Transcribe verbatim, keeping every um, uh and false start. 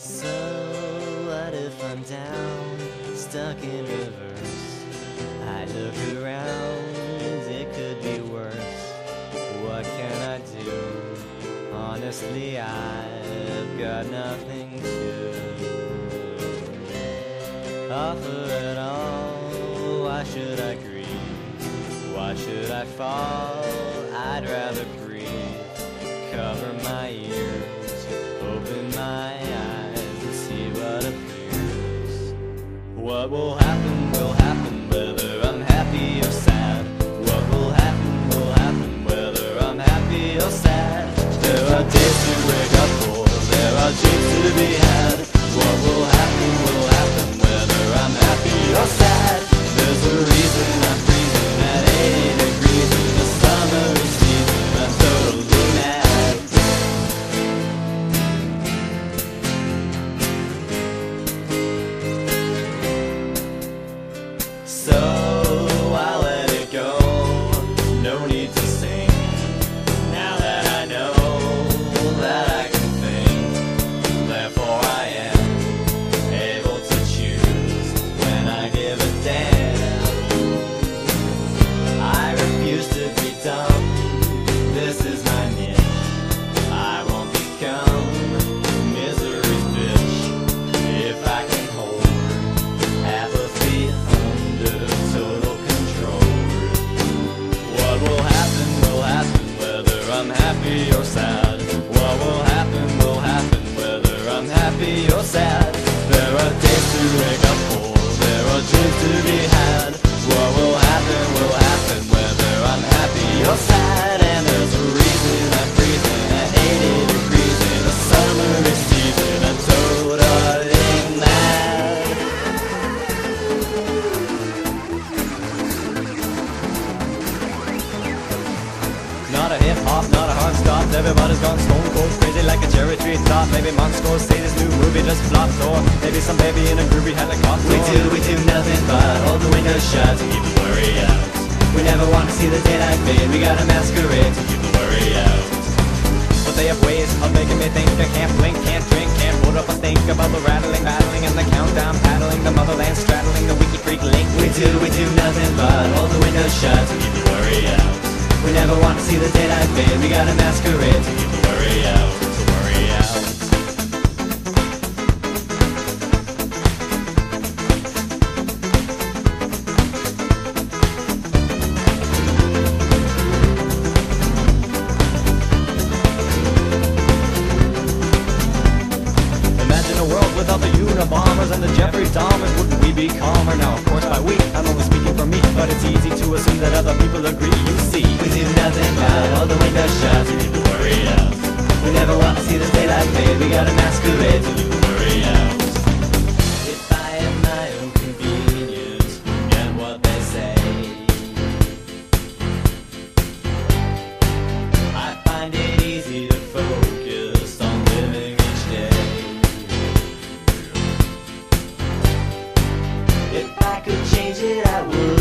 So what if I'm down, stuck in reverse? I look around, it could be worse. What can I do? Honestly, I've got nothing to offer at all. Why should I grieve? Why should I fall? I'd rather breathe. Cover my ears, open my eyes, and see what appears. What will happen will happen, whether I'm happy or sad. What will happen will happen, whether I'm happy or sad. There are days to wake up for, there are dreams to be had. What will happen will happen, whether I'm happy or sad. There's a reason I'm breathing at eighty degrees in the summer season. I'm totally mad. So I let it go, no need to sing. Now that I know that I can think, therefore I am able to choose when I give a damn. This is my niche. I won't become misery's bitch if I can hold apathy under total control. What will happen will happen, whether I'm happy or sad. What will happen will happen, whether I'm happy or sad. There are days to wake up for, there are dreams to be had. What will happen will happen, whether I'm happy or sad. Not a hip-hop, not a hard stop, everybody's gone stone cold crazy like a cherry tree top. Maybe Martin Scorsese's new movie just flopped, or maybe some baby in a groovy had a cough. We do, we do nothing but hold the windows shut to keep the worry out. We never want to see the daylight fade, we gotta masquerade to keep the worry out. But they have ways of making me think I can't blink, can't drink, can't hold up a think about the rattling, battling, and the countdown paddling, the motherland straddling, the wiki freak link. We do, we do nothing but hold the windows shut to keep the worry out. We never want to see the daylight fade. We gotta masquerade to keep the worry out, to worry out. Imagine a world without the Unabombers and the Jeffrey Dahmers. Wouldn't we be calmer? Now, of course, by we, I'm only speaking for me, but it's easy to assume that other people agree. You see, we do nothing but all the windows shut to keep the worry out. We never want to see the daylight fade. We gotta masquerade to keep the worry out. If I am my own convenience, forget what they say. I find it easy to focus on living each day. If I could change it, I would.